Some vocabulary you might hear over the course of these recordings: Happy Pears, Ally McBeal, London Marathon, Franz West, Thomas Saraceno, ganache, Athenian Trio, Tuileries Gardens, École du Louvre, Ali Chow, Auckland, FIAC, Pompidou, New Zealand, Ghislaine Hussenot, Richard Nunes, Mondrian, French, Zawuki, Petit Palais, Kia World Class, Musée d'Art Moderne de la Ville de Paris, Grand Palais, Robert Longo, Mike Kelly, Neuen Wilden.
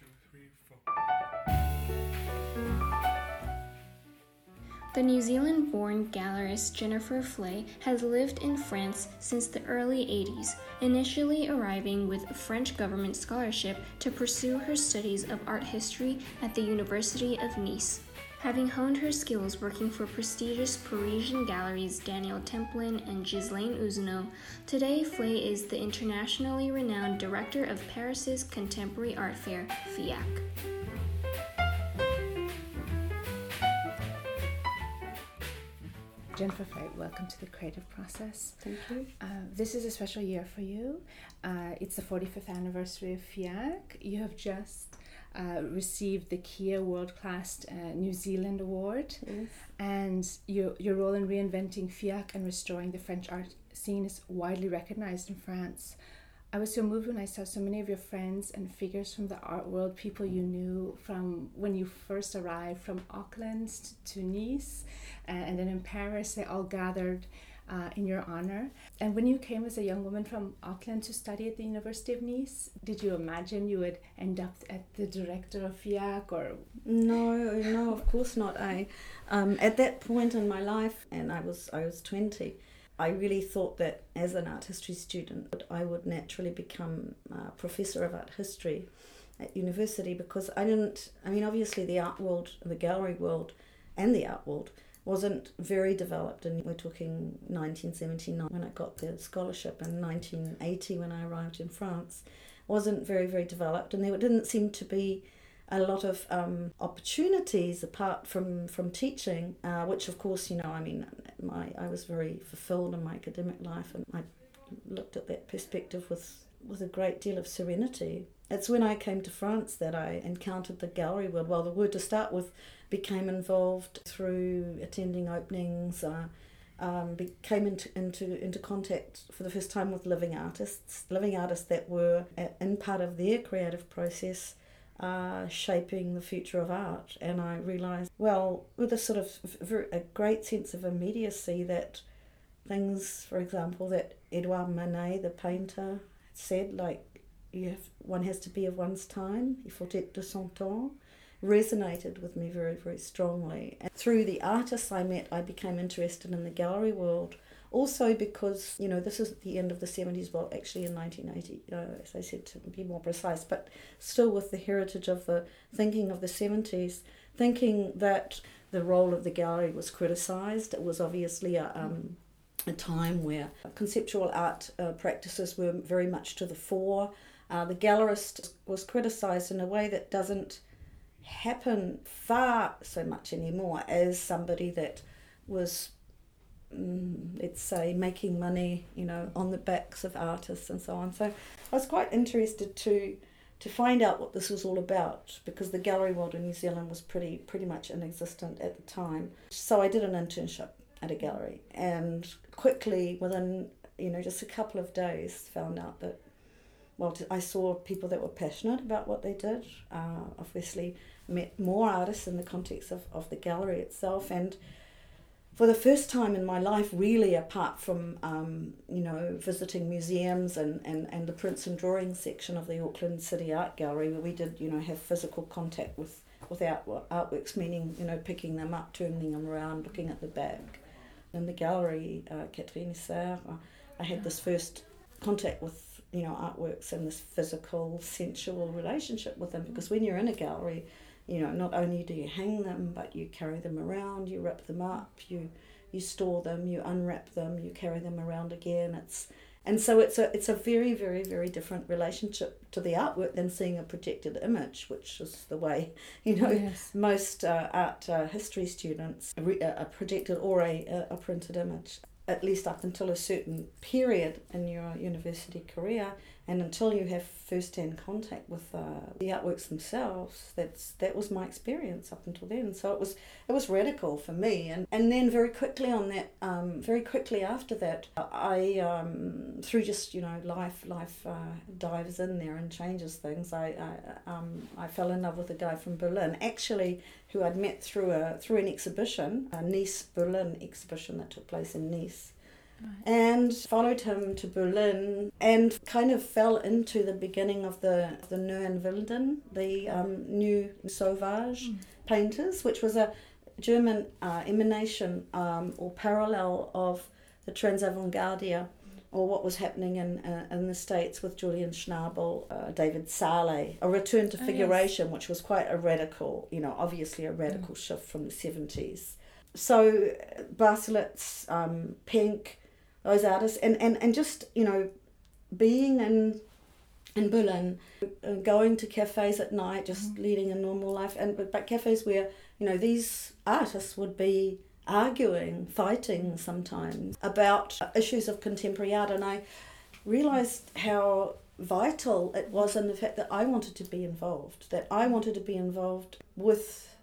1, 2, 3, 4. The New Zealand-born gallerist Jennifer Flay has lived in France since the early 80s, initially arriving with a French government scholarship to pursue her studies of art history at the University of Nice. Having honed her skills working for prestigious Parisian galleries Daniel Templon and Ghislaine Hussenot, today Flay is the internationally renowned director of Paris's contemporary art fair, FIAC. Jennifer Flay, welcome to the creative process. Thank you. This is a special year for you. It's the 45th anniversary of FIAC. You have just received the Kia World Class New Zealand Award. Yes. And your role in reinventing FIAC and restoring the French art scene is widely recognized in France. I was so moved when I saw so many of your friends and figures from the art world, people you knew from when you first arrived from Auckland to Nice, and then in Paris, they all gathered in your honor. And when you came as a young woman from Auckland to study at the University of Nice, did you imagine you would end up at the director of FIAC or...? No, of course not. I at that point in my life, and I was 20, I really thought that as an art history student, I would naturally become a professor of art history at university, because obviously the art world, the gallery world and the art world wasn't very developed. And we're talking 1979 when I got the scholarship and 1980 when I arrived in France, wasn't very, very developed. And there didn't seem to be a lot of opportunities apart from teaching, which of course, I was very fulfilled in my academic life, and I looked at that perspective with a great deal of serenity. It's when I came to France that I encountered the gallery world. Well, the word to start with became involved through attending openings, came into contact for the first time with living artists that were in part of their creative process, shaping the future of art. And I realised, with a great sense of immediacy, that things, for example, that Edouard Manet, the painter, said, one has to be of one's time, il faut être de son temps, resonated with me very, very strongly. And through the artists I met, I became interested in the gallery world. Also because, this is the end of the 70s, well, actually in 1980, as I said, to be more precise, but still with the heritage of the thinking of the 70s, thinking that the role of the gallery was criticised. It was obviously a time where conceptual art practices were very much to the fore. The gallerist was criticised in a way that doesn't happen far so much anymore, as somebody that was... let's say making money, on the backs of artists and so on. So I was quite interested to find out what this was all about, because the gallery world in New Zealand was pretty much inexistent at the time. So I did an internship at a gallery, and quickly, within just a couple of days, found out that I saw people that were passionate about what they did. Obviously, met more artists in the context of the gallery itself, and. For the first time in my life, really, apart from, visiting museums and the prints and drawings section of the Auckland City Art Gallery, where we did, have physical contact with artworks, meaning, picking them up, turning them around, looking at the back. In the gallery, Catherine Serra, I had this first contact with, artworks and this physical, sensual relationship with them, because when you're in a gallery, not only do you hang them, but you carry them around, you wrap them up, you store them, you unwrap them, you carry them around again. So it's a very, very, very different relationship to the artwork than seeing a projected image, which is the way, yes. Most art history students are projected or a printed image, at least up until a certain period in your university career. And until you have first-hand contact with the artworks themselves, that was my experience up until then. So it was radical for me. And then very quickly after that, I through just life dives in there and changes things. I fell in love with a guy from Berlin, actually, who I'd met through an exhibition, a Nice Berlin exhibition that took place in Nice. and followed him to Berlin and kind of fell into the beginning of the Neuen Wilden, the new Sauvage painters, which was a German emanation or parallel of the Transavantgarde, or what was happening in the States with Julian Schnabel, David Saleh, a return to figuration, which was quite a radical, obviously a radical shift from the 70s. So Baselitz, Pink, those artists, and just, being in Berlin, going to cafes at night, just leading a normal life, but cafes where, these artists would be arguing, fighting sometimes about issues of contemporary art. And I realised how vital it was in the fact that I wanted to be involved, with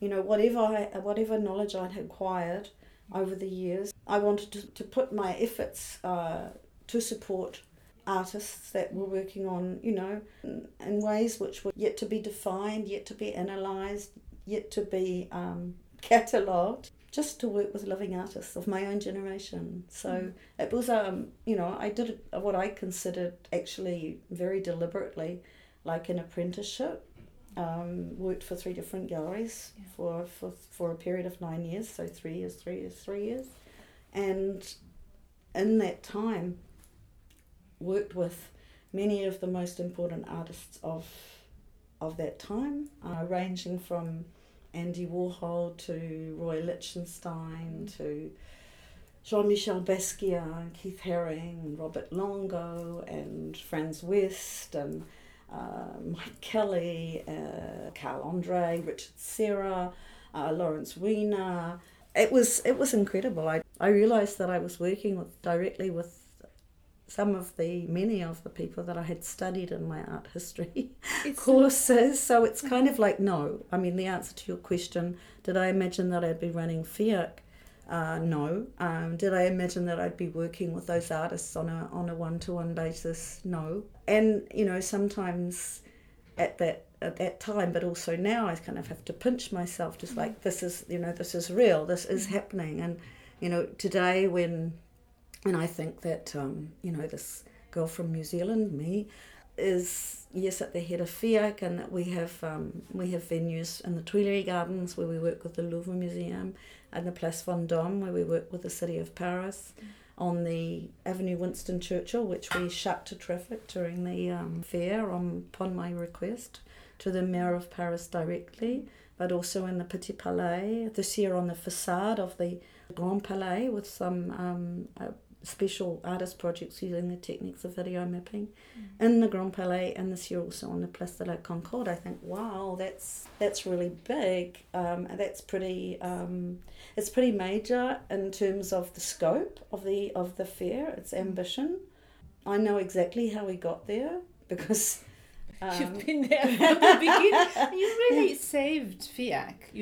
whatever knowledge I'd acquired over the years. I wanted to put my efforts to support artists that were working on, in ways which were yet to be defined, yet to be analysed, yet to be catalogued, just to work with living artists of my own generation. So it was, I did what I considered actually very deliberately, like an apprenticeship. Worked for 3 different galleries for a period of 9 years, so 3 years. And in that time, worked with many of the most important artists of that time, ranging from Andy Warhol to Roy Lichtenstein to Jean-Michel Basquiat, Keith Haring, Robert Longo, and Franz West, and Mike Kelly, Carl Andre, Richard Serra, Lawrence Weiner. It was incredible. I realised that I was working directly with many of the people that I had studied in my art history courses. So it's kind of like, no. I mean, the answer to your question, did I imagine that I'd be running FIAC? No. Did I imagine that I'd be working with those artists on a one-to-one basis? No. And sometimes at that time, but also now, I kind of have to pinch myself, just like this is real, this is happening. And today when I think that this girl from New Zealand, me, is at the head of FIAC, and that we have venues in the Tuileries Gardens where we work with the Louvre Museum, and the Place Vendôme where we work with the city of Paris, on the Avenue Winston Churchill, which we shut to traffic during the fair upon my request, to the mayor of Paris directly, but also in the Petit Palais, this year on the facade of the Grand Palais with some special artist projects using the techniques of video mapping in the Grand Palais, and this year also on the Place de la Concorde. I think, wow, that's really big. That's pretty. It's pretty major in terms of the scope of the fair. Its ambition. I know exactly how we got there because you've been there from the beginning. You really saved FIAC. That's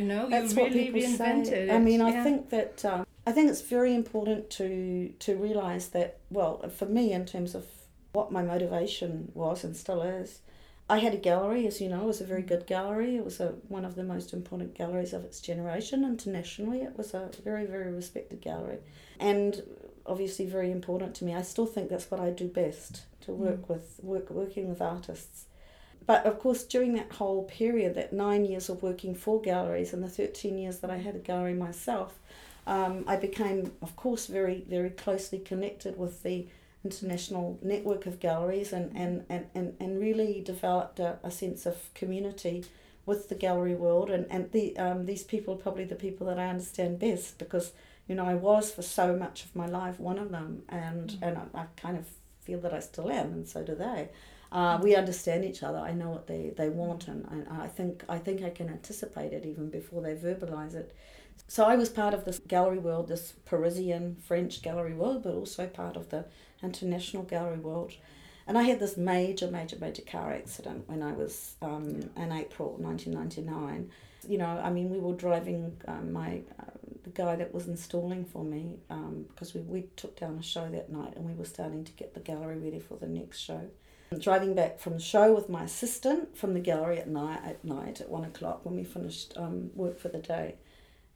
you really reinvented it. I mean, I think that. I think it's very important to realise that, well, for me, in terms of what my motivation was and still is, I had a gallery, as you know. It was a very good gallery. It was one of the most important galleries of its generation internationally. It was a very, very respected gallery, and obviously very important to me. I still think that's what I do best, to working with artists. But of course, during that whole period, that 9 years of working for galleries and the 13 years that I had a gallery myself, I became, of course, very, very closely connected with the international network of galleries and really developed a sense of community with the gallery world. And these people are probably the people that I understand best because, I was for so much of my life one of them, and I kind of feel that I still am, and so do they. We understand each other. I know what they want, and I think I can anticipate it even before they verbalise it. So I was part of this gallery world, this Parisian French gallery world, but also part of the international gallery world. And I had this major, major, major car accident when I was in April 1999. We were driving, the guy that was installing for me, because we took down a show that night and we were starting to get the gallery ready for the next show. Driving back from the show with my assistant from the gallery at night at 1 o'clock when we finished work for the day.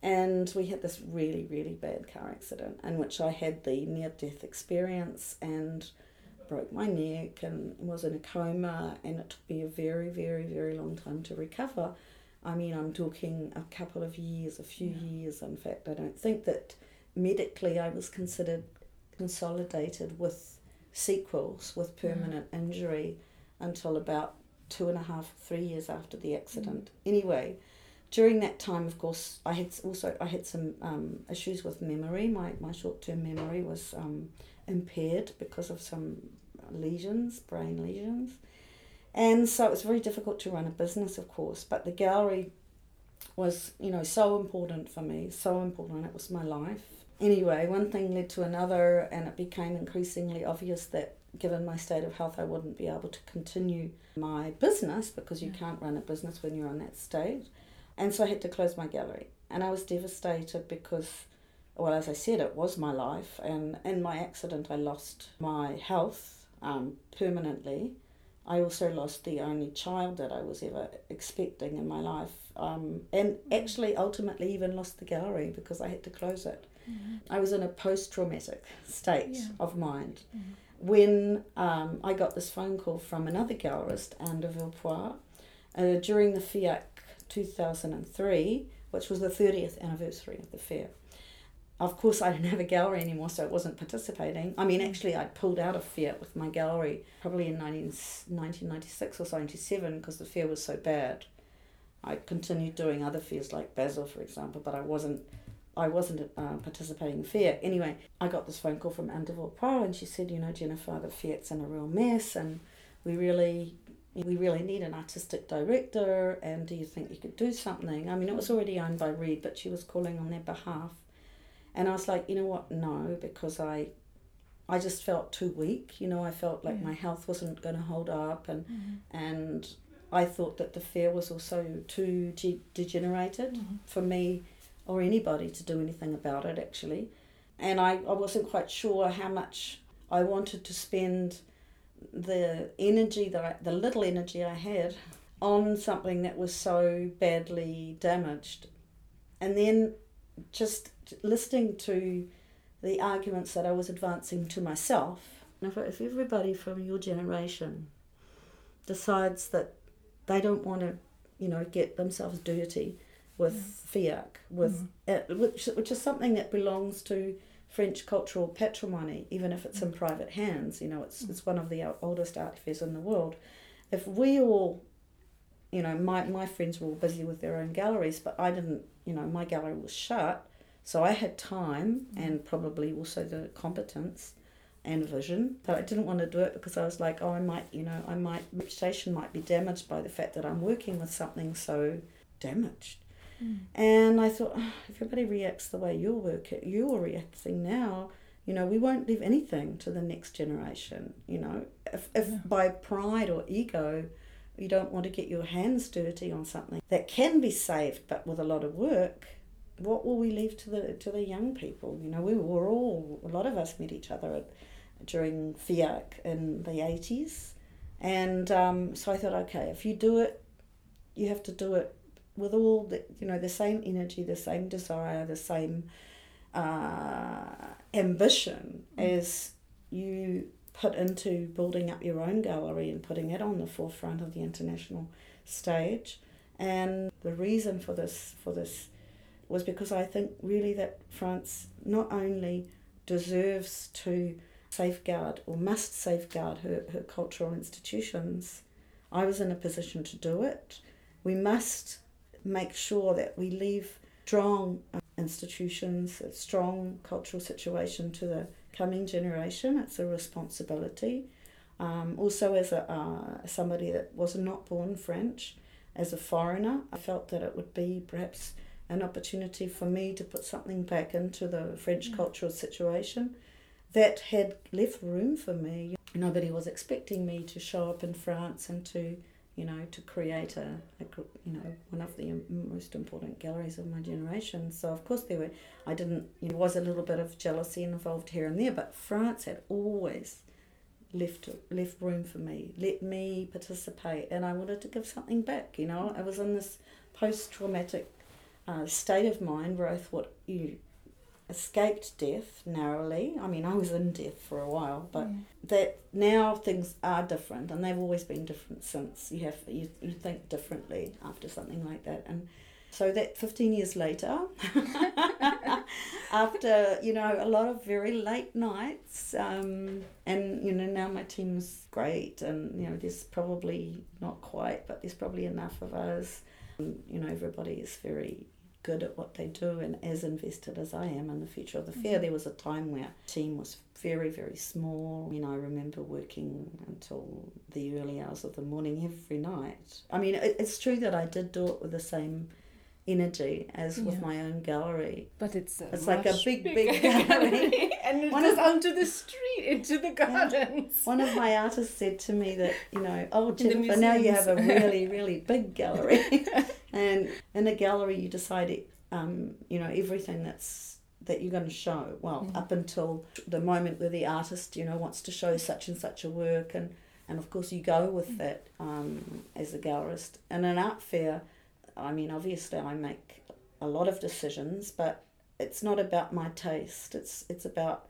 And we had this really, really bad car accident in which I had the near-death experience and broke my neck and was in a coma, and it took me a very, very, very long time to recover. I mean, I'm talking a couple of years, a few years. In fact, I don't think that medically I was considered consolidated with sequels, with permanent injury, until about 2.5 or 3 years after the accident. Anyway, during that time, of course, I had some issues with memory. My short-term memory was impaired because of some lesions, brain lesions. And so it was very difficult to run a business, of course. But the gallery was, you know, so important for me, so important. It was my life. Anyway, one thing led to another, and it became increasingly obvious that given my state of health, I wouldn't be able to continue my business, because you can't run a business when you're on that stage. And so I had to close my gallery. And I was devastated because, well, as I said, it was my life. And in my accident, I lost my health permanently. I also lost the only child that I was ever expecting in my life. And actually, ultimately, even lost the gallery because I had to close it. Mm-hmm. I was in a post-traumatic state of mind. Mm-hmm. When I got this phone call from another gallerist, Anne de Villepoix, during the FIAC 2003, which was the 30th anniversary of the fair. Of course, I didn't have a gallery anymore, so it wasn't participating. I mean, actually, I pulled out of FIAC with my gallery probably in 1996 or 97 because the fair was so bad. I continued doing other fairs like Basel, for example, but I wasn't participating in fair. Anyway, I got this phone call from Anne de Villepoix, and she said, you know, Jennifer, the FIAC's in a real mess, and we really need an artistic director, and do you think you could do something? I mean, it was already owned by Reed, but she was calling on their behalf. And I was like, you know what, no, because I just felt too weak. You know, I felt like my health wasn't going to hold up, and and I thought that the fair was also too degenerated for me or anybody to do anything about it, actually. And I wasn't quite sure how much I wanted to spend the energy the little energy I had on something that was so badly damaged. And then just listening to the arguments that I was advancing to myself, if everybody from your generation decides that they don't want to, you know, get themselves dirty with FIAC, with which is something that belongs to French cultural patrimony, even if it's in private hands, you know, it's one of the oldest art fairs in the world. If we all, you know, my friends were all busy with their own galleries, but I didn't, you know, my gallery was shut, so I had time and probably also the competence and vision, but I didn't want to do it because I was like, oh, I might, reputation might be damaged by the fact that I'm working with something so damaged. And I thought, oh, everybody reacts the way you're reacting now, you know, we won't leave anything to the next generation, you know. If by pride or ego you don't want to get your hands dirty on something that can be saved but with a lot of work, what will we leave to the young people? You know, we were all, a lot of us met each other during FIAC in the 80s. And so I thought, okay, if you do it, you have to do it with all the, you know, the same energy, the same desire, the same ambition as you put into building up your own gallery and putting it on the forefront of the international stage. And the reason for this was because I think really that France not only deserves to safeguard or must safeguard her cultural institutions, I was in a position to do it. We must make sure that we leave strong institutions, a strong cultural situation to the coming generation. It's a responsibility. Also, as somebody that was not born French, as a foreigner, I felt that it would be perhaps an opportunity for me to put something back into the French cultural situation that had left room for me. Nobody was expecting me to show up in France and to, you know, to create a you know, one of the most important galleries of my generation. So of course there were, I didn't, you know, there was a little bit of jealousy involved here and there, but France had always left room for me, let me participate, and I wanted to give something back, you know. I was in this post-traumatic state of mind where I thought you escaped death narrowly. I mean, I was in death for a while, but that now things are different, and they've always been different since. You have you think differently after something like that, and so that 15 years later, after a lot of very late nights, and now my team's great, and there's probably not quite, but there's probably enough of us. Everybody is very good at what they do and as invested as I am in the future of the fair. There was a time where the team was very, very small. I remember working until the early hours of the morning every night. I mean, it's true that I did do it with the same energy as with my own gallery. But it's like a big gallery. And it goes onto the street, into the gardens. One of my artists said to me that, oh, Jennifer, now you have a really, really big gallery. And in a gallery you decide, everything that you're going to show. Well, up until the moment where the artist, wants to show such and such a work. And of course you go with that as a gallerist. And an art fair, I mean, obviously I make a lot of decisions, but it's not about my taste. It's about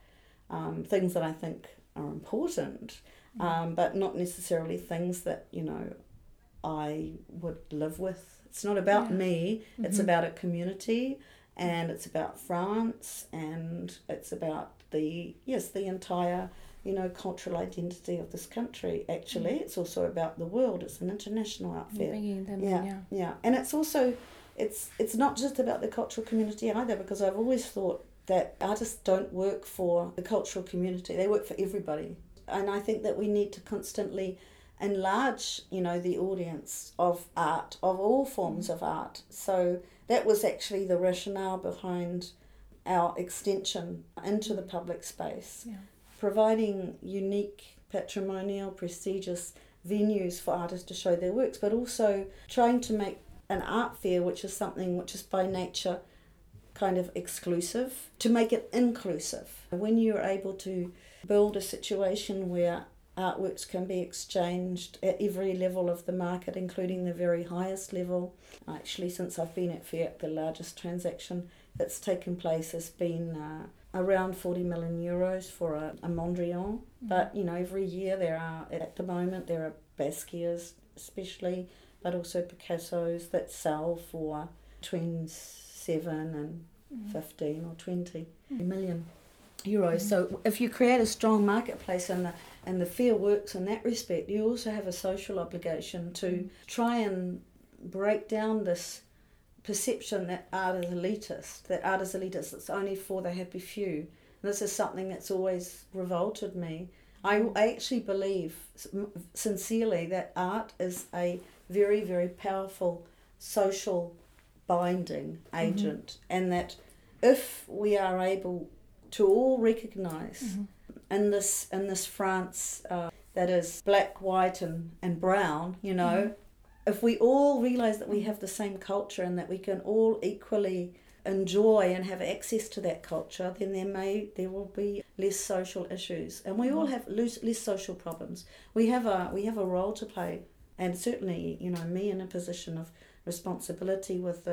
things that I think are important, but not necessarily things that, I would live with. It's not about me. It's about a community, and it's about France, and it's about the entire, cultural identity of this country, actually. It's also about the world. It's an international art fair. Yeah. And it's also, it's not just about the cultural community either, because I've always thought that artists don't work for the cultural community. They work for everybody. And I think that we need to constantly enlarge, the audience of art, of all forms of art. So that was actually the rationale behind our extension into the public space. Yeah. Providing unique, patrimonial, prestigious venues for artists to show their works, but also trying to make an art fair, which is something which is by nature kind of exclusive, to make it inclusive. When you're able to build a situation where artworks can be exchanged at every level of the market, including the very highest level. Actually, since I've been at FIAC, the largest transaction that's taken place has been around 40 million euros for a Mondrian. But, every year there are, at the moment, there are Basquiat's especially, but also Picasso's that sell for between 7 and 15 or 20 million euros. So if you create a strong marketplace and the fair works in that respect, you also have a social obligation to try and break down this perception that art is elitist, it's only for the happy few. And this is something that's always revolted me. I actually believe sincerely that art is a very, very powerful social binding agent, and that if we are able to all recognise in this France that is black, white and brown, if we all realise that we have the same culture and that we can all equally enjoy and have access to that culture, then there will be less social issues, and we all have less social problems. We have a role to play, and certainly me in a position of responsibility with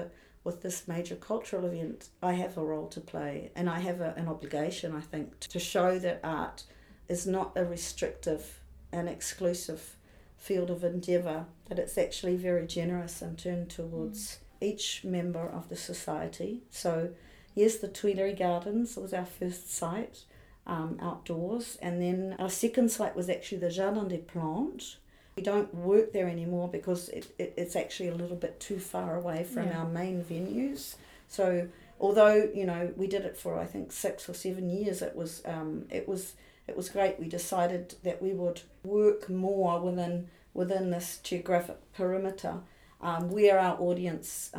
this major cultural event, I have a role to play, and I have an obligation, I think, to show that art is not a restrictive and exclusive field of endeavour, that it's actually very generous and turned towards each member of the society. So yes, the Tuileries Gardens was our first site, outdoors, and then our second site was actually the Jardin des Plantes. We don't work there anymore because it's actually a little bit too far away from our main venues. So although, we did it for I think 6 or 7 years, it was great. We decided that we would work more within this geographic perimeter where our audience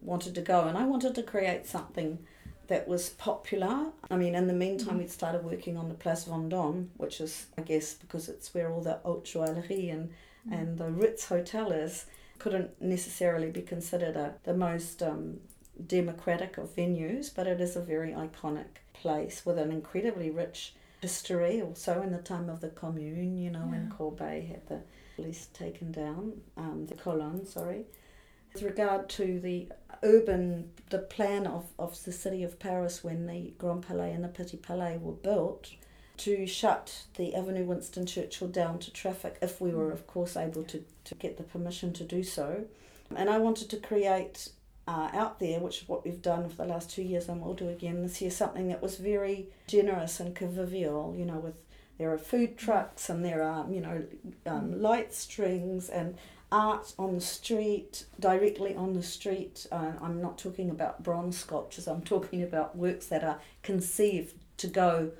wanted to go. And I wanted to create something that was popular. I mean, in the meantime, we'd started working on the Place Vendôme, which is, I guess, because it's where all the haute joaillerie and the Ritz Hotel is, couldn't necessarily be considered the most democratic of venues, but it is a very iconic place with an incredibly rich history. Also in the time of the Commune, when Corbet had the police taken down, the Colonne. With regard to the urban, the plan of the city of Paris when the Grand Palais and the Petit Palais were built, to shut the Avenue Winston Churchill down to traffic, if we were, of course, able to get the permission to do so. And I wanted to create out there, which is what we've done for the last 2 years and we'll do again this year, something that was very generous and convivial, you know, with there are food trucks and there are, you know, light strings and art on the street, directly on the street. I'm not talking about bronze sculptures, I'm talking about works that are conceived to go,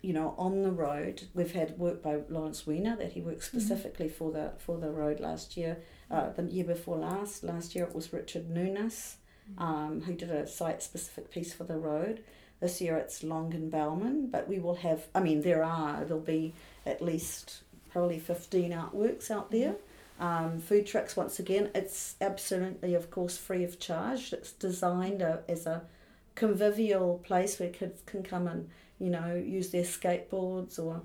you know, on the road. We've had work by Lawrence Weiner that he worked specifically for the road last year. The year before last year it was Richard Nunes, who did a site-specific piece for the road. This year it's Long and Bauman, but we will have, I mean, there'll be at least probably 15 artworks out there. Food trucks, once again, it's absolutely, of course, free of charge. It's designed as a convivial place where kids can come and, you know, use their skateboards, or,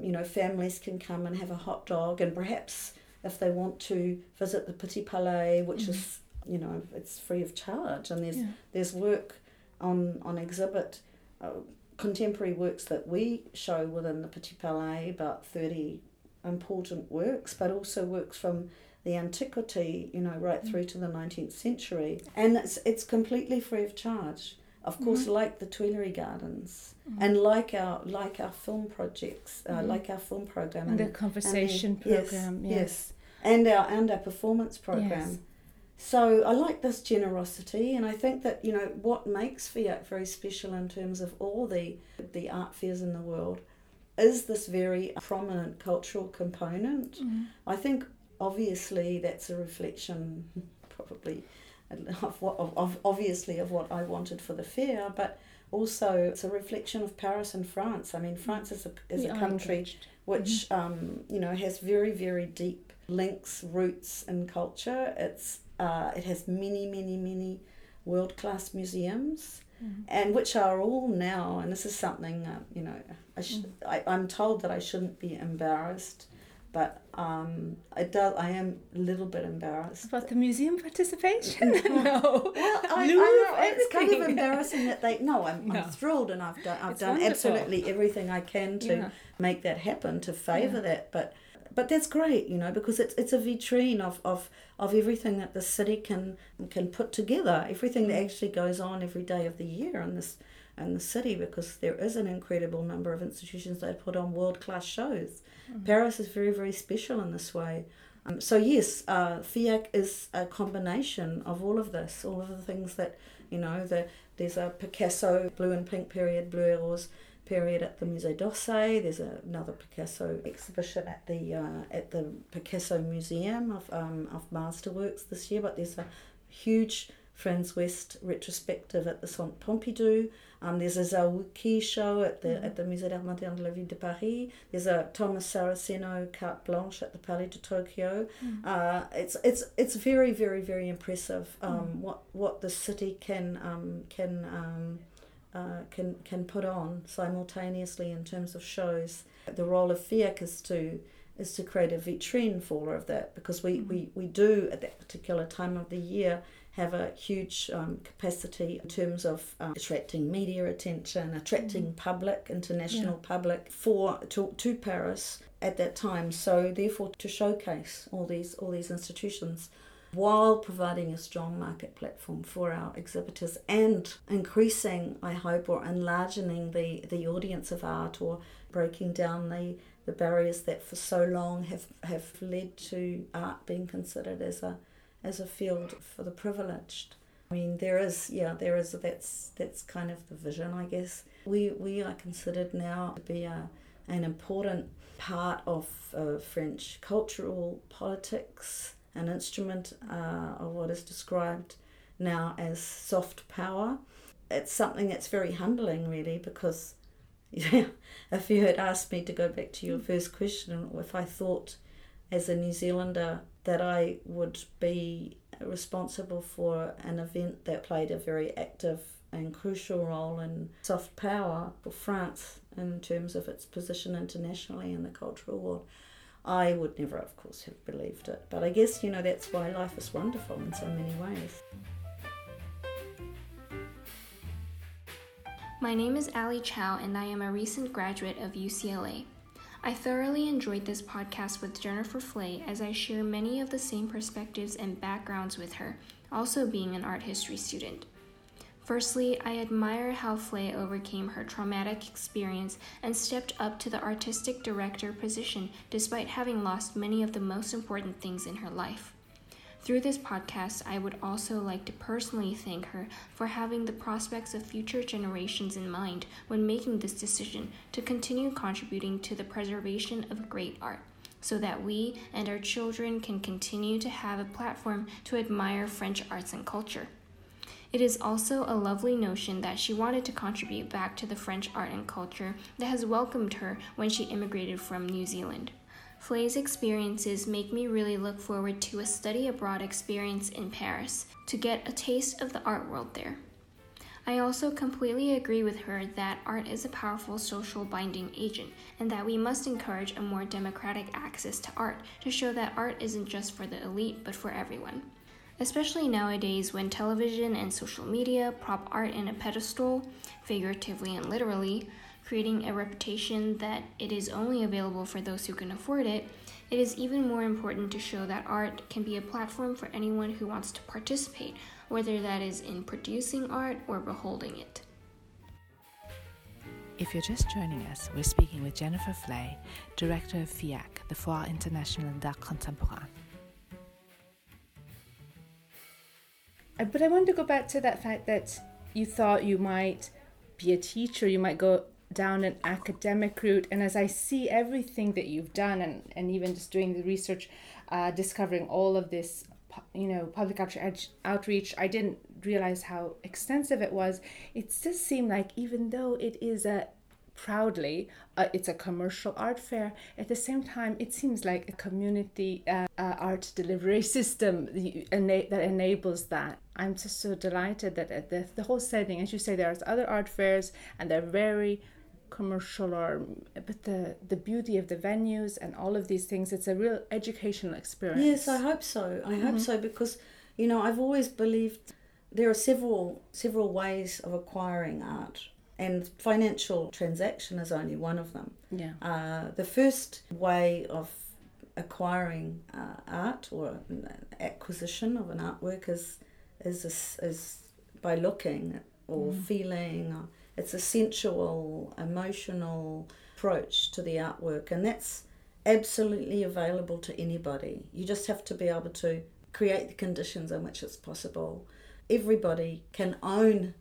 you know, families can come and have a hot dog, and perhaps if they want to visit the Petit Palais, which is, you know, it's free of charge, and there's work on exhibit, contemporary works that we show within the Petit Palais, about 30 important works, but also works from the antiquity, you know, right through to the 19th century, and it's completely free of charge. Of course, like the Tuileries Gardens, and like our film projects, like our film program, and the conversation program, yes, and our performance program. Yes. So I like this generosity, and I think that, you know, what makes FIAC very special in terms of all the art fairs in the world is this very prominent cultural component. I think obviously that's a reflection, probably. Of what I wanted for the fair, but also it's a reflection of Paris and France. I mean, France is a country which you know, has very, very deep links, roots in culture. It's it has many world-class museums, and which are all now. And this is something you know, I'm told that I shouldn't be embarrassed. But I am a little bit embarrassed. About the museum participation? No. Well, I it's kind of embarrassing that they... I'm thrilled, and I've done wonderful. Absolutely everything I can to make that happen, to favour that. But that's great, you know, because it's a vitrine of everything that the city can put together, everything that actually goes on every day of the year in the city, because there is an incredible number of institutions that put on world-class shows. Paris is very, very special in this way. So yes, FIAC is a combination of all of this, all of the things that, you know, there's a Picasso blue and pink period, Bleu et Rose period at the Musée d'Orsay. There's another Picasso exhibition at the Picasso Museum of Masterworks this year, but there's a huge Franz West retrospective at the Centre Pompidou. There's a Zawuki show at the Musée d'Art Moderne de la Ville de Paris. There's a Thomas Saraceno carte blanche at the Palais de Tokyo. It's very, very, very impressive. What the city can put on simultaneously in terms of shows. The role of FIAC is to create a vitrine for all of that, because we do at that particular time of the year have a huge capacity in terms of attracting media attention, attracting public, international public to Paris at that time. So therefore, to showcase all these institutions, while providing a strong market platform for our exhibitors and increasing, I hope, or enlarging the audience of art, or breaking down the barriers that for so long have led to art being considered as a field for the privileged. I mean, there is. That's kind of the vision, I guess. We are considered now to be an important part of French cultural politics, an instrument of what is described now as soft power. It's something that's very humbling, really, because if you had asked me, to go back to your first question, if I thought as a New Zealander that I would be responsible for an event that played a very active and crucial role in soft power for France in terms of its position internationally in the cultural world, I would never, of course, have believed it. But I guess, you know, that's why life is wonderful in so many ways. My name is Ali Chow, and I am a recent graduate of UCLA. I thoroughly enjoyed this podcast with Jennifer Flay as I share many of the same perspectives and backgrounds with her, also being an art history student. Firstly, I admire how Flay overcame her traumatic experience and stepped up to the artistic director position despite having lost many of the most important things in her life. Through this podcast, I would also like to personally thank her for having the prospects of future generations in mind when making this decision to continue contributing to the preservation of great art, so that we and our children can continue to have a platform to admire French arts and culture. It is also a lovely notion that she wanted to contribute back to the French art and culture that has welcomed her when she immigrated from New Zealand. Flay's experiences make me really look forward to a study abroad experience in Paris to get a taste of the art world there. I also completely agree with her that art is a powerful social binding agent and that we must encourage a more democratic access to art to show that art isn't just for the elite but for everyone. Especially nowadays when television and social media prop art in a pedestal, figuratively and literally, creating a reputation that it is only available for those who can afford it, it is even more important to show that art can be a platform for anyone who wants to participate, whether that is in producing art or beholding it. If you're just joining us, we're speaking with Jennifer Flay, director of FIAC, the Foire Internationale d'Art Contemporain. But I want to go back to that fact that you thought you might be a teacher, you might go down an academic route. And as I see everything that you've done and even just doing the research, discovering all of this, public outreach, I didn't realize how extensive it was. It just seemed like even though it is it's a commercial art fair, at the same time it seems like a community art delivery system that enables that. I'm just so delighted that at the whole setting, as you say, there's other art fairs and they're very commercial, but the beauty of the venues and all of these things, it's a real educational experience. Yes, I hope so. I hope so because, I've always believed there are several ways of acquiring art. And financial transaction is only one of them. Yeah. The first way of acquiring art or acquisition of an artwork is by looking or feeling. It's a sensual, emotional approach to the artwork, and that's absolutely available to anybody. You just have to be able to create the conditions in which it's possible. Everybody can own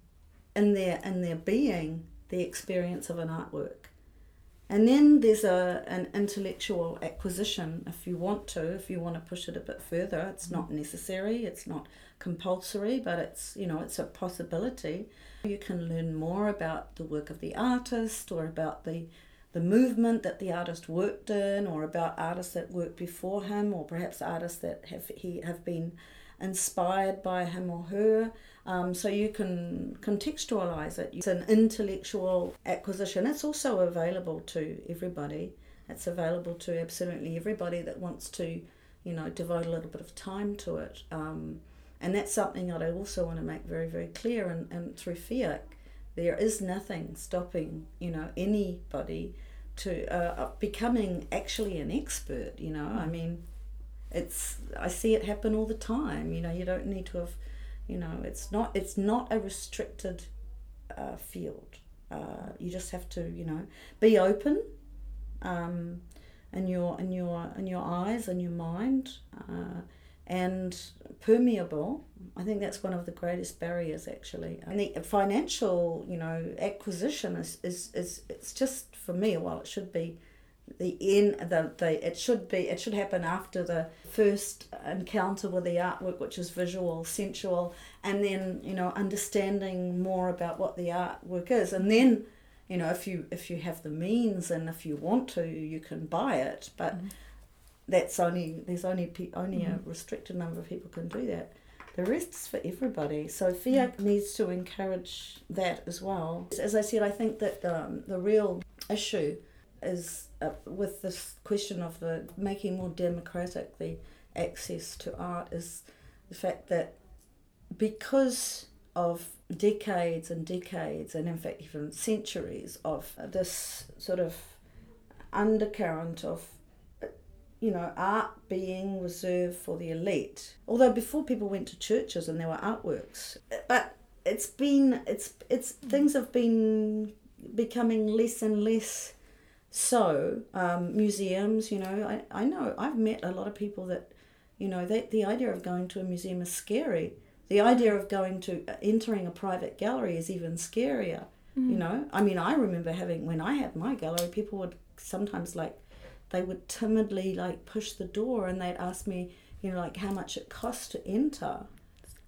in their being the experience of an artwork. And then there's an intellectual acquisition if you want to push it a bit further. It's not necessary, it's not compulsory, but it's a possibility. You can learn more about the work of the artist or about the movement that the artist worked in, or about artists that worked before him, or perhaps artists that have been inspired by him or her, so you can contextualize it. It's an intellectual acquisition. It's also available to everybody. It's available to absolutely everybody that wants to, devote a little bit of time to it. And that's something that I also want to make very, very clear. And through FIAC, there is nothing stopping, anybody to becoming actually an expert. I see it happen all the time. You don't need to have, it's not a restricted field. You just have to, be open in your eyes and your mind, and permeable. I think that's one of the greatest barriers actually. And the financial, acquisition is it's just for me. Well, it should be. It should happen after the first encounter with the artwork, which is visual, sensual, and then understanding more about what the artwork is, and then if you have the means and if you want to, you can buy it. But that's only a restricted number of people can do that. The rest's for everybody. So FIAC needs to encourage that as well. As I said, I think that the real issue is with this question of the making more democratic the access to art, is the fact that because of decades and decades, and in fact even centuries, of this sort of undercurrent of, you know, art being reserved for the elite. Although before people went to churches and there were artworks, but it's things have been becoming less and less. So museums, you know, I know I've met a lot of people that, you know, that the idea of going to a museum is scary. The idea of going to entering a private gallery is even scarier. Mm. You know, I mean, I remember having, when I had my gallery, people would sometimes they would timidly push the door and they'd ask me, you know, how much it costs to enter.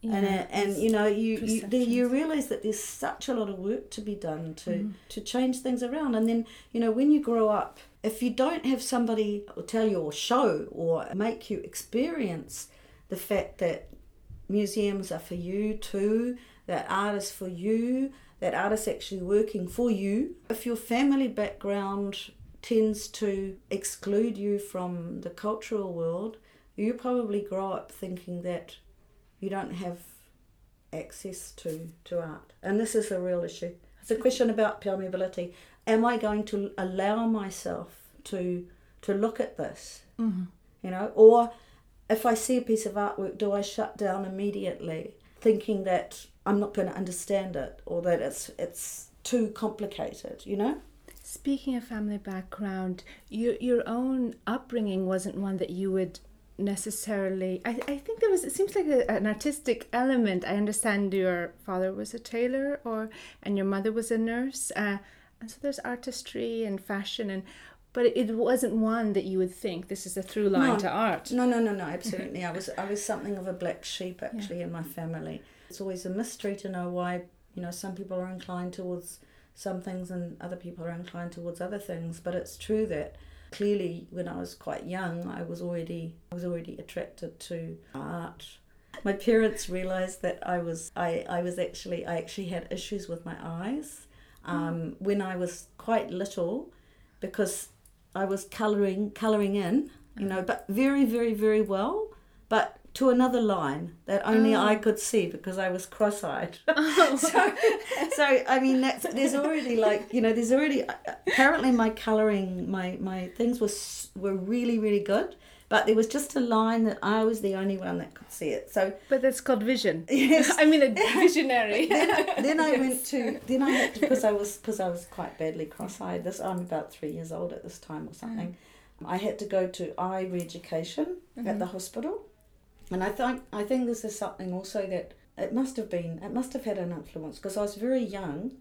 Yeah, and you know, you realise that there's such a lot of work to be done to change things around. And then, you know, when you grow up, if you don't have somebody tell you or show or make you experience the fact that museums are for you too, that art is for you, that art is actually working for you, if your family background tends to exclude you from the cultural world, you probably grow up thinking that you don't have access to art. And this is a real issue. It's a question about permeability. Am I going to allow myself to look at this? Mm-hmm. You know, or if I see a piece of artwork, do I shut down immediately, thinking that I'm not going to understand it or that it's too complicated, you know? Speaking of family background, your own upbringing wasn't one that you would necessarily. I think there was, it seems like an artistic element. I understand your father was a tailor and your mother was a nurse, and so there's artistry and fashion, but it wasn't one that you would think this is a through line to art. No, absolutely. I was something of a black sheep actually in my family. It's always a mystery to know why, you know, some people are inclined towards some things and other people are inclined towards other things, but it's true that clearly, when I was quite young, I was already attracted to art. My parents realised that I actually had issues with my eyes when I was quite little, because I was colouring in, you know, but very, very, very well, but to another line that only I could see because I was cross-eyed. Oh. so I mean, there's already apparently my colouring, my things were really, really good, but there was just a line that I was the only one that could see it. So, but that's called vision. Yes, I mean a visionary. Then I went to because I was quite badly cross-eyed. I'm about 3 years old at this time or something. I had to go to eye re-education at the hospital. And I think this is something also that it must have had an influence, because I was very young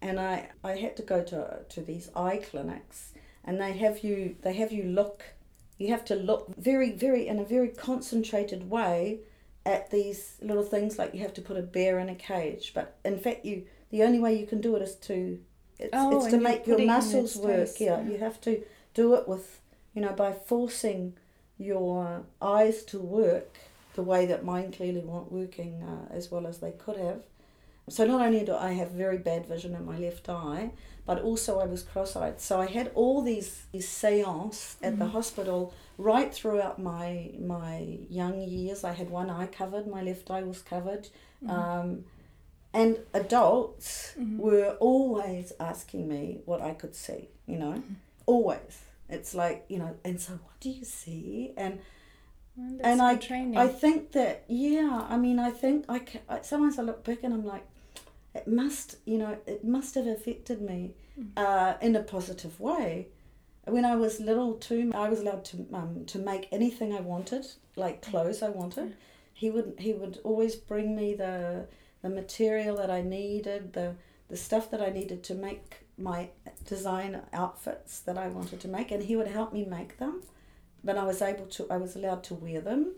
and I had to go to these eye clinics, and you have to look very, very in a very concentrated way at these little things, like you have to put a bear in a cage, but in fact the only way you can do it is to make your muscles work. Yeah, you have to do it with, you know, by forcing your eyes to work the way that mine clearly weren't working as well as they could have. So not only do I have very bad vision in my left eye, but also I was cross-eyed. So I had all these seances at the hospital right throughout my young years. I had one eye covered, my left eye was covered. And adults were always asking me what I could see, you know, always. It's like, you know, and so what do you see? And I think that, sometimes I look back and I'm like, it must have affected me in a positive way. When I was little too, I was allowed to make anything I wanted, like clothes I wanted. He would always bring me the material that I needed, the stuff that I needed to make my design outfits that I wanted to make, and he would help me make them, but I was allowed to wear them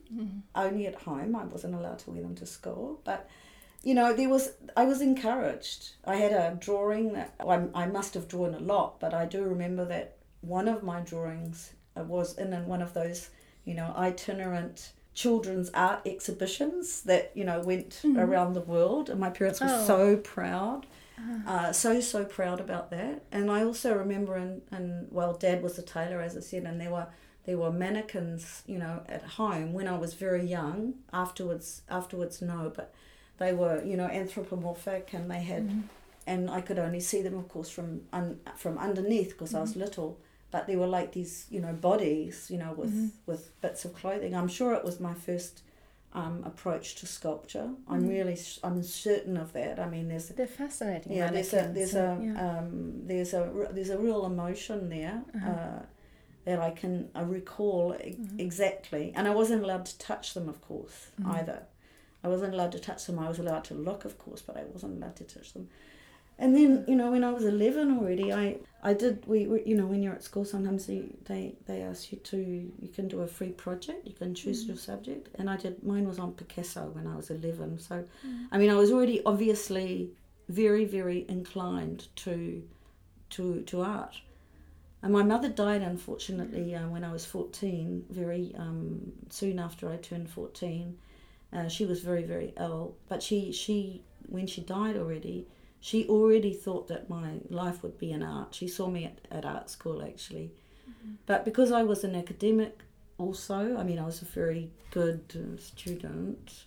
only at home. I wasn't allowed to wear them to school, but you know, I was encouraged. I had a drawing that I must have drawn a lot, but I do remember that one of my drawings was in one of those, you know, itinerant children's art exhibitions that, you know, went around the world, and my parents were so proud. So proud about that. And I also remember Dad was a tailor, as I said, and there were mannequins, you know, at home when I was very young. Afterwards, no, but They were, you know, anthropomorphic, and they had, mm-hmm. and I could only see them, of course, from underneath because mm-hmm. I was little. But they were like these, you know, bodies, you know, with bits of clothing. I'm sure it was my first approach to sculpture. Mm-hmm. I'm certain of that. I mean, they're fascinating. Yeah, there's a real emotion there. Uh-huh. That I recall mm-hmm. exactly. And I wasn't allowed to touch them, of course, mm-hmm. either. I wasn't allowed to touch them. I was allowed to look, of course, but I wasn't allowed to touch them. And then, you know, when I was 11 already, I did, you know, when you're at school, sometimes they ask you to, you can do a free project, you can choose mm-hmm. your subject. And I did, mine was on Picasso when I was 11. So, mm-hmm. I mean, I was already obviously very, very inclined to art. And my mother died, unfortunately, when I was 14, very soon after I turned 14. She was very, very ill. But she when she died already, she already thought that my life would be in art. She saw me at art school, actually. Mm-hmm. But because I was an academic also, I mean, I was a very good student.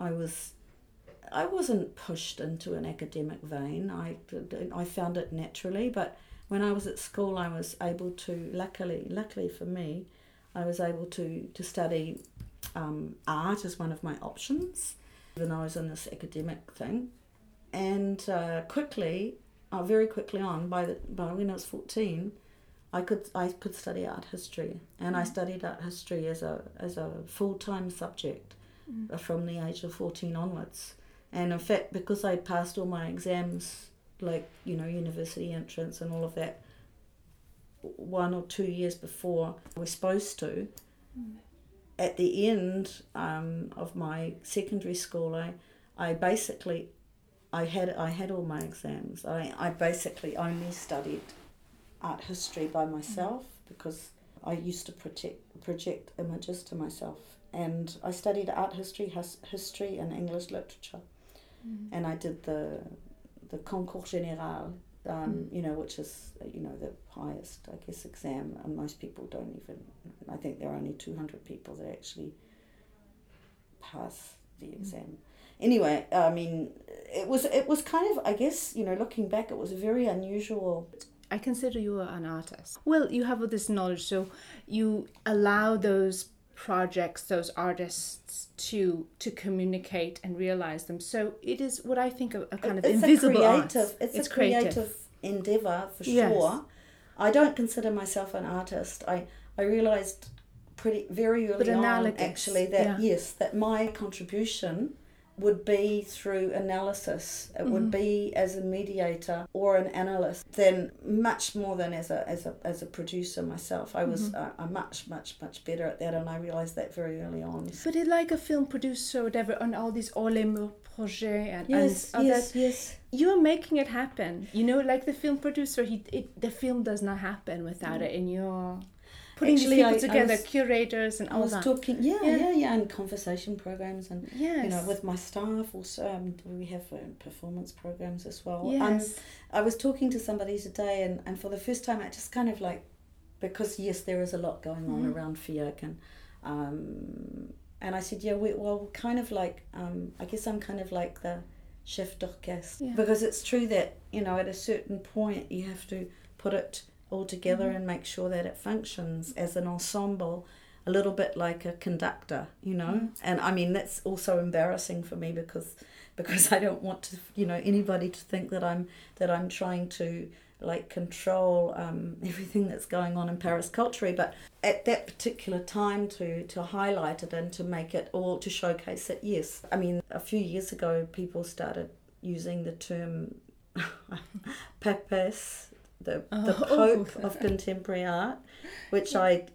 I wasn't pushed into an academic vein. I found it naturally, but when I was at school, I was able to, luckily for me, I was able to study art as one of my options, even though I was in this academic thing. And very quickly, when I was 14, I could study art history, and I studied art history as a full-time subject from the age of 14 onwards. And in fact, because I passed all my exams, like, you know, university entrance and all of that, 1 or 2 years before we're supposed to, at the end of my secondary school, I basically had all my exams. I basically only studied art history by myself because I used to project images to myself. And I studied art history, history and English literature. Mm. And I did the Concours Général, you know, which is, you know, the highest, I guess, exam. And most people don't even, I think there are only 200 people that actually pass the exam. Anyway, I mean, it was kind of, I guess, you know, looking back, it was very unusual. I consider you an artist. Well, you have all this knowledge, so you allow those projects, those artists to communicate and realize them. So it is what I think of a kind of invisible art. It's a creative endeavor, for sure. I don't consider myself an artist. I realized very early on that my contribution would be through analysis. It would be as a mediator or an analyst, then much more than as a producer myself. I was much better at that, and I realised that very early on. But it's like a film producer or whatever, on all these all les murs projets and others. You're making it happen. You know, like the film producer, the film does not happen without it, and you're putting people together, curators and all that. I was talking, and conversation programs, and you know, with my staff also. We have performance programs as well. Yes. I was talking to somebody today, and for the first time, I just kind of like, because there is a lot going on around FIAC, and I said, I guess I'm kind of like the chef d'orchestre, because it's true that, you know, at a certain point you have to put it all together and make sure that it functions as an ensemble, a little bit like a conductor, you know. And I mean, that's also embarrassing for me because I don't want to, you know, anybody to think that I'm trying to like control everything that's going on in Paris culturally. But at that particular time, to highlight it and to make it all, to showcase it, I mean, a few years ago, people started using the term papas, the Pope of contemporary art, which I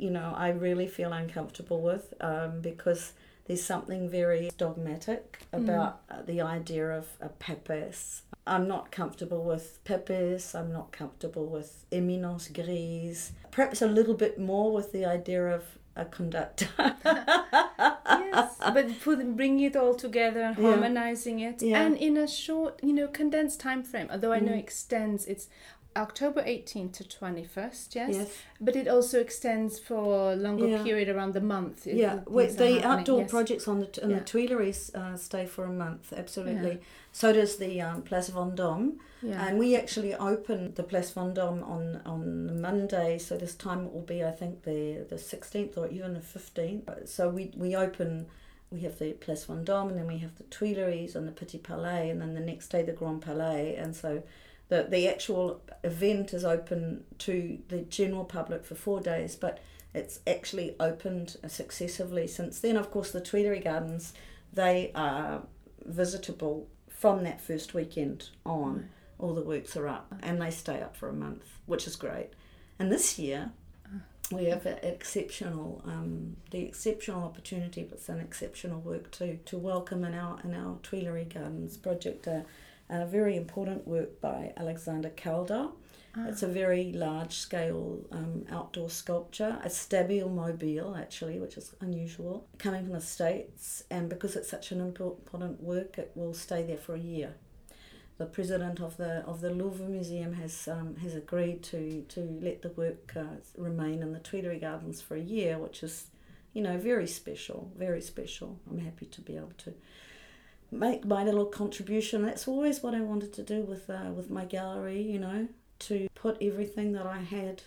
really feel uncomfortable with, because there's something very dogmatic about the idea of a papas. I'm not comfortable with papas. I'm not comfortable with éminence grise. Perhaps a little bit more with the idea of a conductor. But bringing it all together and harmonizing it, and in a short, you know, condensed time frame. Although I know it extends, it's October 18th to 21st, yes. But it also extends for a longer period around the month. Yeah, the outdoor projects on the Tuileries stay for a month, absolutely. Yeah. So does the Place Vendôme. Yeah. And we actually open the Place Vendôme on Monday, so this time it will be, I think, the 16th or even the 15th. So we open... We have the Place Vendôme, and then we have the Tuileries and the Petit Palais, and then the next day the Grand Palais. And so the actual event is open to the general public for 4 days, but it's actually opened successively since then. Of course, the Tuileries Gardens, they are visitable from that first weekend on. All the works are up, and they stay up for a month, which is great. And this year... We have an exceptional, the exceptional opportunity, but it's an exceptional work too, to welcome in our Tuileries Gardens project a very important work by Alexander Calder. Oh. It's a very large-scale outdoor sculpture, a stabile-mobile actually, which is unusual, coming from the States, and because it's such an important work, it will stay there for a year. The president of the Louvre Museum has agreed to let the work remain in the Tuileries Gardens for a year, which is, very special, very special. I'm happy to be able to make my little contribution. That's always what I wanted to do with my gallery, to put everything that I had,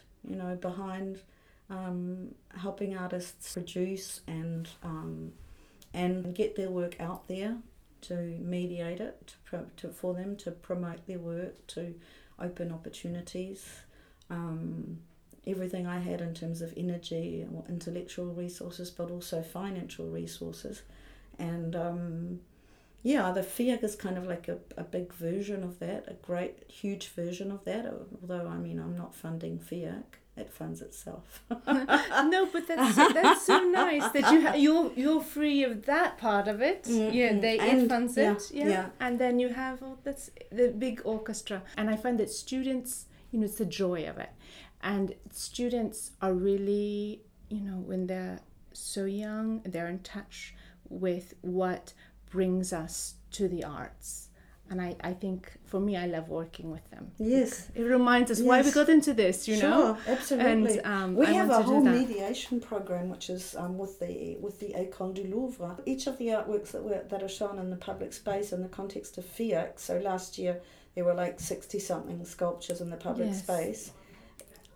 behind helping artists produce and get their work out there. To mediate it, for them to promote their work, to open opportunities. Everything I had in terms of energy, or intellectual resources, but also financial resources. And the FIAC is kind of like a big version of that, a great, huge version of that, although I'm not funding FIAC. It funds itself. No, but that's so nice that you're free of that part of it. Mm-hmm. Yeah, it funds it. Yeah, yeah, and then you have that's the big orchestra, and I find that students, it's the joy of it, and students are really, when they're so young, they're in touch with what brings us to the arts. And I think, for me, I love working with them. Yes. It reminds us why we got into this, Sure, absolutely. And, we have a whole mediation program, which is with the École du Louvre. Each of the artworks that are shown in the public space in the context of FIAC, so last year there were like 60-something sculptures in the public space.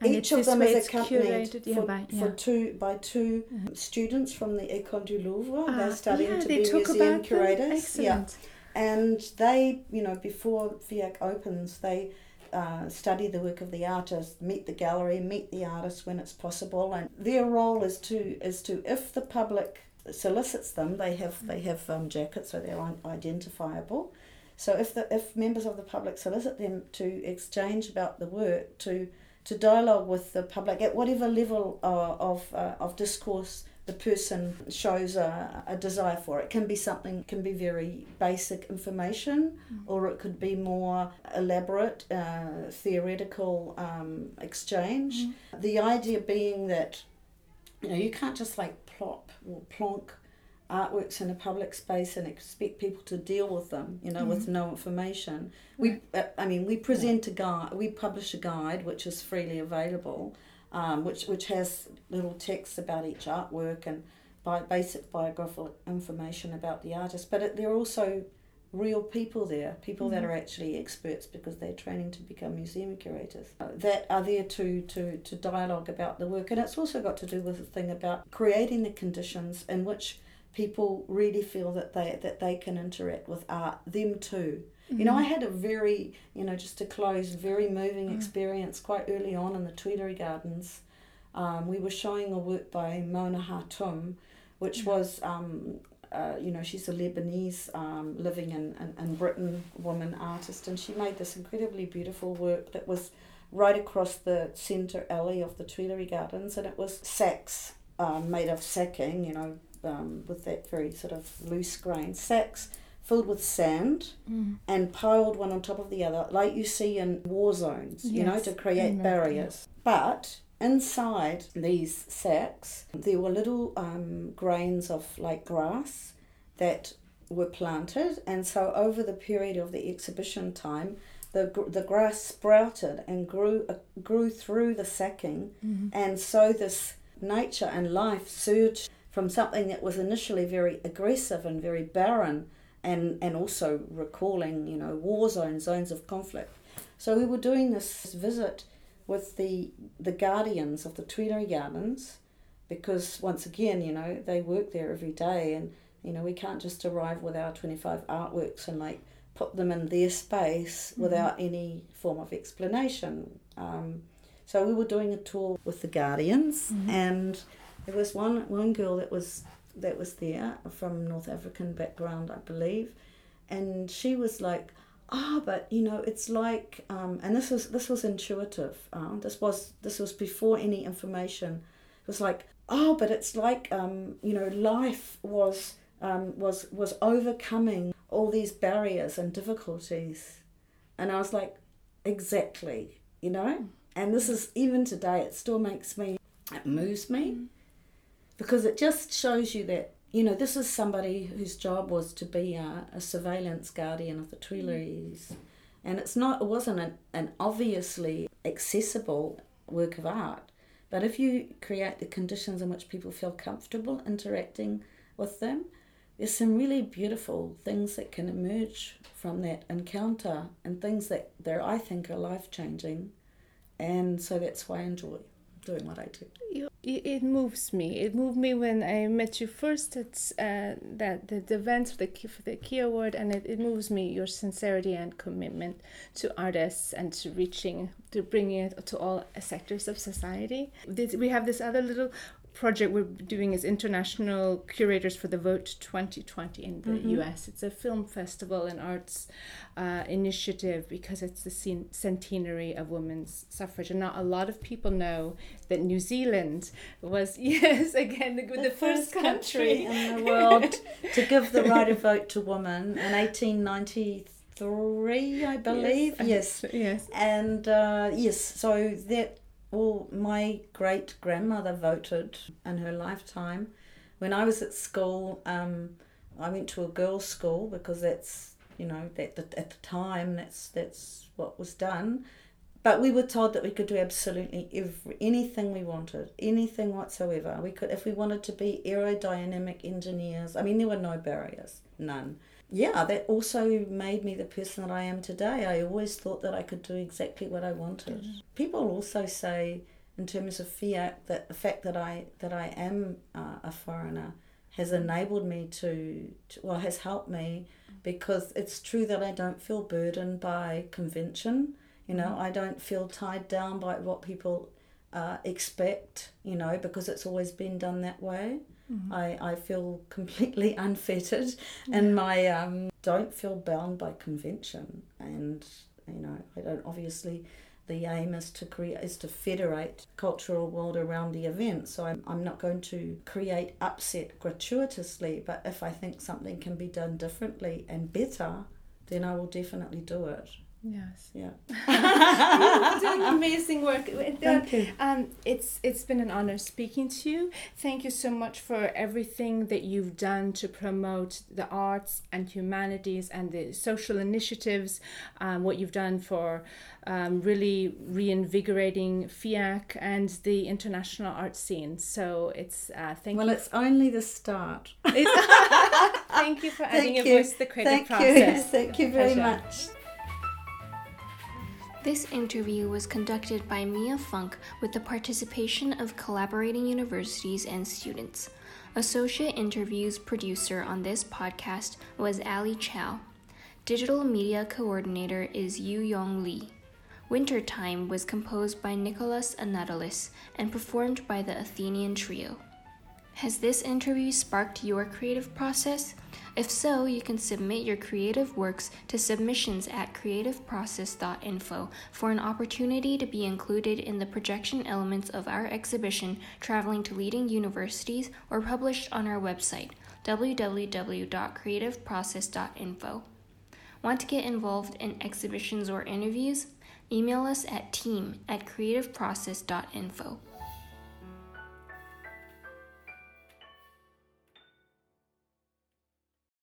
And each of them is accompanied by two students from the École du Louvre. They're studying to be museum curators. Excellent. Yeah. And they, before FIAC opens, they study the work of the artist, meet the gallery, meet the artist when it's possible, and their role is to if the public solicits them, they have jackets, so they're identifiable. So if members of the public solicit them to exchange about the work, to dialogue with the public at whatever level of discourse. The person shows a desire for it. It can be very basic information, or it could be more elaborate theoretical exchange. The idea being that you can't just plop or plonk artworks in a public space and expect people to deal with them, with no information. We present a guide, we publish a guide which is freely available. Which has little texts about each artwork and basic biographical information about the artist. But there are also real people there, that are actually experts because they're training to become museum curators, that are there to dialogue about the work. And it's also got to do with the thing about creating the conditions in which people really feel that they can interact with art, them too. I had a very, just to close, very moving experience quite early on in the Tuileries Gardens. We were showing a work by Mona Hatoum, which was, she's a Lebanese living in Britain, woman artist, and she made this incredibly beautiful work that was right across the centre alley of the Tuileries Gardens, and it was sacks made of sacking, with that very sort of loose-grained sacks, filled with sand and piled one on top of the other, like you see in war zones, to create barriers. But inside these sacks, there were little grains of grass that were planted. And so over the period of the exhibition time, the grass sprouted and grew through the sacking, mm-hmm. and so this nature and life surged from something that was initially very aggressive and very barren, and also recalling, you know, war zones, zones of conflict. So we were doing this visit with the guardians of the Tuileries Gardens, because once again, you know, they work there every day, and you know, we can't just arrive with our 25 artworks and like put them in their space mm-hmm. without any form of explanation. So we were doing a tour with the guardians, mm-hmm. and there was one girl that was there from North African background, I believe, and she was like, but you know, it's like, and this was intuitive. This was before any information. It was like, but it's like, you know, life was overcoming all these barriers and difficulties, and I was like, exactly, you know. And this is even today. It still makes me. It moves me. Mm-hmm. Because it just shows you that, you know, this is somebody whose job was to be a surveillance guardian of the Tuileries. And it wasn't an obviously accessible work of art. But if you create the conditions in which people feel comfortable interacting with them, there's some really beautiful things that can emerge from that encounter, and things that I think are life-changing. And so that's why I enjoy doing what I do. It moves me. It moved me when I met you first at the event for the Kia Award, and it moves me, your sincerity and commitment to artists and to bringing it to all sectors of society. We have this other little project we're doing is International Curators for the Vote 2020 in the mm-hmm. US. It's a film festival and arts initiative, because it's the centenary of women's suffrage, and not a lot of people know that New Zealand was the first country in the world to give the right of vote to women in 1893, I believe. Yes. And so that. Well, my great-grandmother voted in her lifetime. When I was at school, I went to a girls' school, because that's, you know, at the time that's what was done. But we were told that we could do absolutely anything we wanted, anything whatsoever. We could, if we wanted to be aerodynamic engineers. I mean, there were no barriers, none. Yeah, that also made me the person that I am today. I always thought that I could do exactly what I wanted. Mm-hmm. People also say, in terms of FIAC, that the fact that I am a foreigner has enabled me to has helped me, because it's true that I don't feel burdened by convention. You know, I don't feel tied down by what people expect, you know, because it's always been done that way. Mm-hmm. I feel completely unfettered, and my don't feel bound by convention. And you know, I don't. Obviously, the aim is to federate cultural world around the event. So I'm not going to create upset gratuitously. But if I think something can be done differently and better, then I will definitely do it. Yes. Yeah. You're doing amazing work. Thank you. It's been an honor speaking to you. Thank you so much for everything that you've done to promote the arts and humanities and the social initiatives. What you've done for really reinvigorating FIAC and the international art scene. So it's thank you. Well, it's only the start. Thank you for adding your voice to the creative process. Thank you very much. This interview was conducted by Mia Funk with the participation of collaborating universities and students. Associate Interviews producer on this podcast was Ali Chow. Digital Media Coordinator is Yu Yong Lee. Wintertime was composed by Nicholas Anatolis and performed by the Athenian Trio. Has this interview sparked your creative process? If so, you can submit your creative works to submissions@creativeprocess.info for an opportunity to be included in the projection elements of our exhibition traveling to leading universities, or published on our website, www.creativeprocess.info. Want to get involved in exhibitions or interviews? Email us at team@creativeprocess.info.